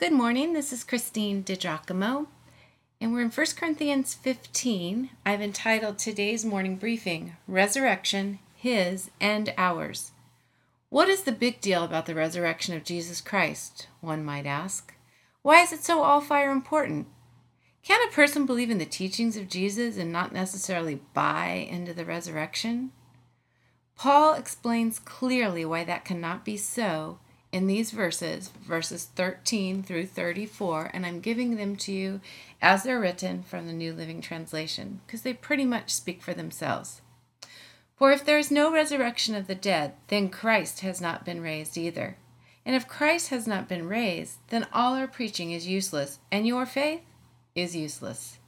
Good morning, this is Christine DiGiacomo, and we're in 1 Corinthians 15. I've entitled today's morning briefing, Resurrection, His and Ours. What is the big deal about the resurrection of Jesus Christ, one might ask? Why is it so all-fire important? Can a person believe in the teachings of Jesus and not necessarily buy into the resurrection? Paul explains clearly why that cannot be so in these verses 13 through 34, and I'm giving them to you as they're written from the New Living Translation, because they pretty much speak for themselves. For if there is no resurrection of the dead, then Christ has not been raised either. And if Christ has not been raised, then all our preaching is useless, and your faith is useless.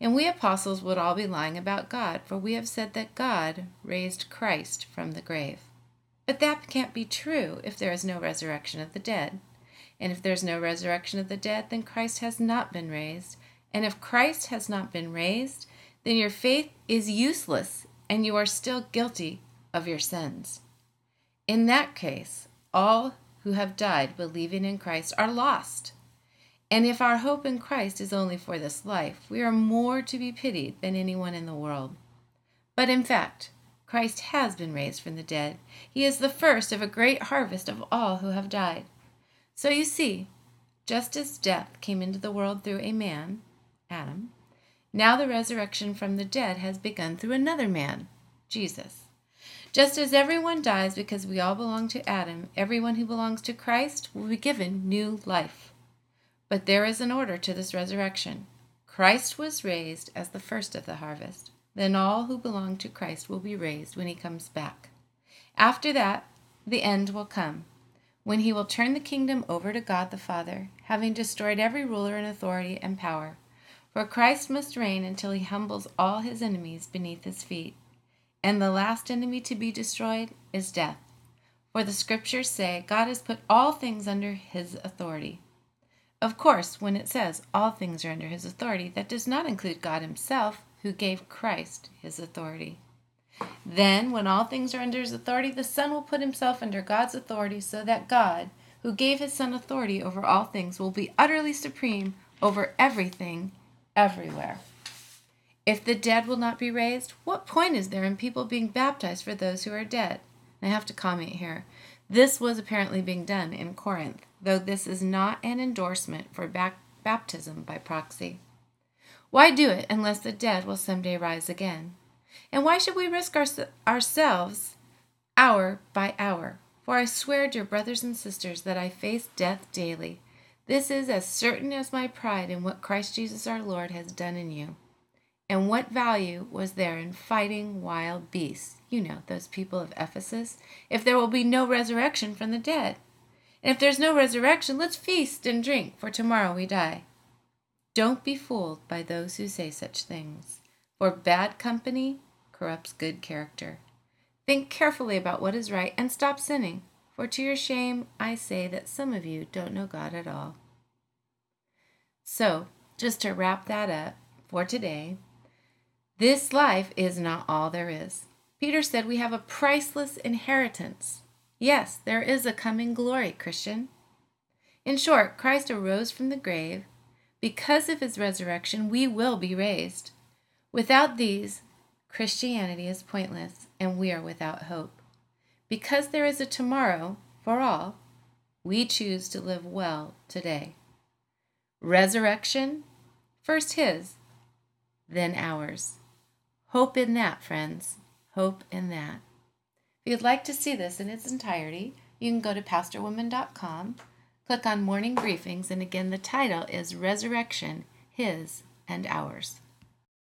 And we apostles would all be lying about God, for we have said that God raised Christ from the grave. But that can't be true if there is no resurrection of the dead. And if there is no resurrection of the dead, then Christ has not been raised. And if Christ has not been raised, then your faith is useless, and you are still guilty of your sins. In that case, all who have died believing in Christ are lost. And if our hope in Christ is only for this life, we are more to be pitied than anyone in the world. But in fact, Christ has been raised from the dead. He is the first of a great harvest of all who have died. So you see, just as death came into the world through a man, Adam, now the resurrection from the dead has begun through another man, Jesus. Just as everyone dies because we all belong to Adam, everyone who belongs to Christ will be given new life. But there is an order to this resurrection. Christ was raised as the first of the harvest. Then all who belong to Christ will be raised when he comes back. After that, the end will come, when he will turn the kingdom over to God the Father, having destroyed every ruler and authority and power. For Christ must reign until he humbles all his enemies beneath his feet. And the last enemy to be destroyed is death. For the scriptures say, God has put all things under his authority. Of course, when it says all things are under his authority, that does not include God himself, who gave Christ his authority. Then, when all things are under his authority, the Son will put himself under God's authority so that God, who gave his Son authority over all things, will be utterly supreme over everything, everywhere. If the dead will not be raised, what point is there in people being baptized for those who are dead? And I have to comment here. This was apparently being done in Corinth, though this is not an endorsement for baptism by proxy. Why do it unless the dead will someday rise again? And why should we risk ourselves hour by hour? For I swear, dear brothers and sisters, that I face death daily. This is as certain as my pride in what Christ Jesus our Lord has done in you. And what value was there in fighting wild beasts, those people of Ephesus, if there will be no resurrection from the dead? And if there's no resurrection, let's feast and drink, for tomorrow we die. Don't be fooled by those who say such things, for bad company corrupts good character. Think carefully about what is right and stop sinning, for to your shame I say that some of you don't know God at all. So, just to wrap that up for today, this life is not all there is. Peter said we have a priceless inheritance. Yes, there is a coming glory, Christian. In short, Christ arose from the grave. Because of his resurrection, we will be raised. Without these, Christianity is pointless, and we are without hope. Because there is a tomorrow for all, we choose to live well today. Resurrection, first his, then ours. Hope in that, friends. Hope in that. If you'd like to see this in its entirety, you can go to Pastorwoman.com. Click on Morning Briefings, and again, the title is Resurrection, His and Ours.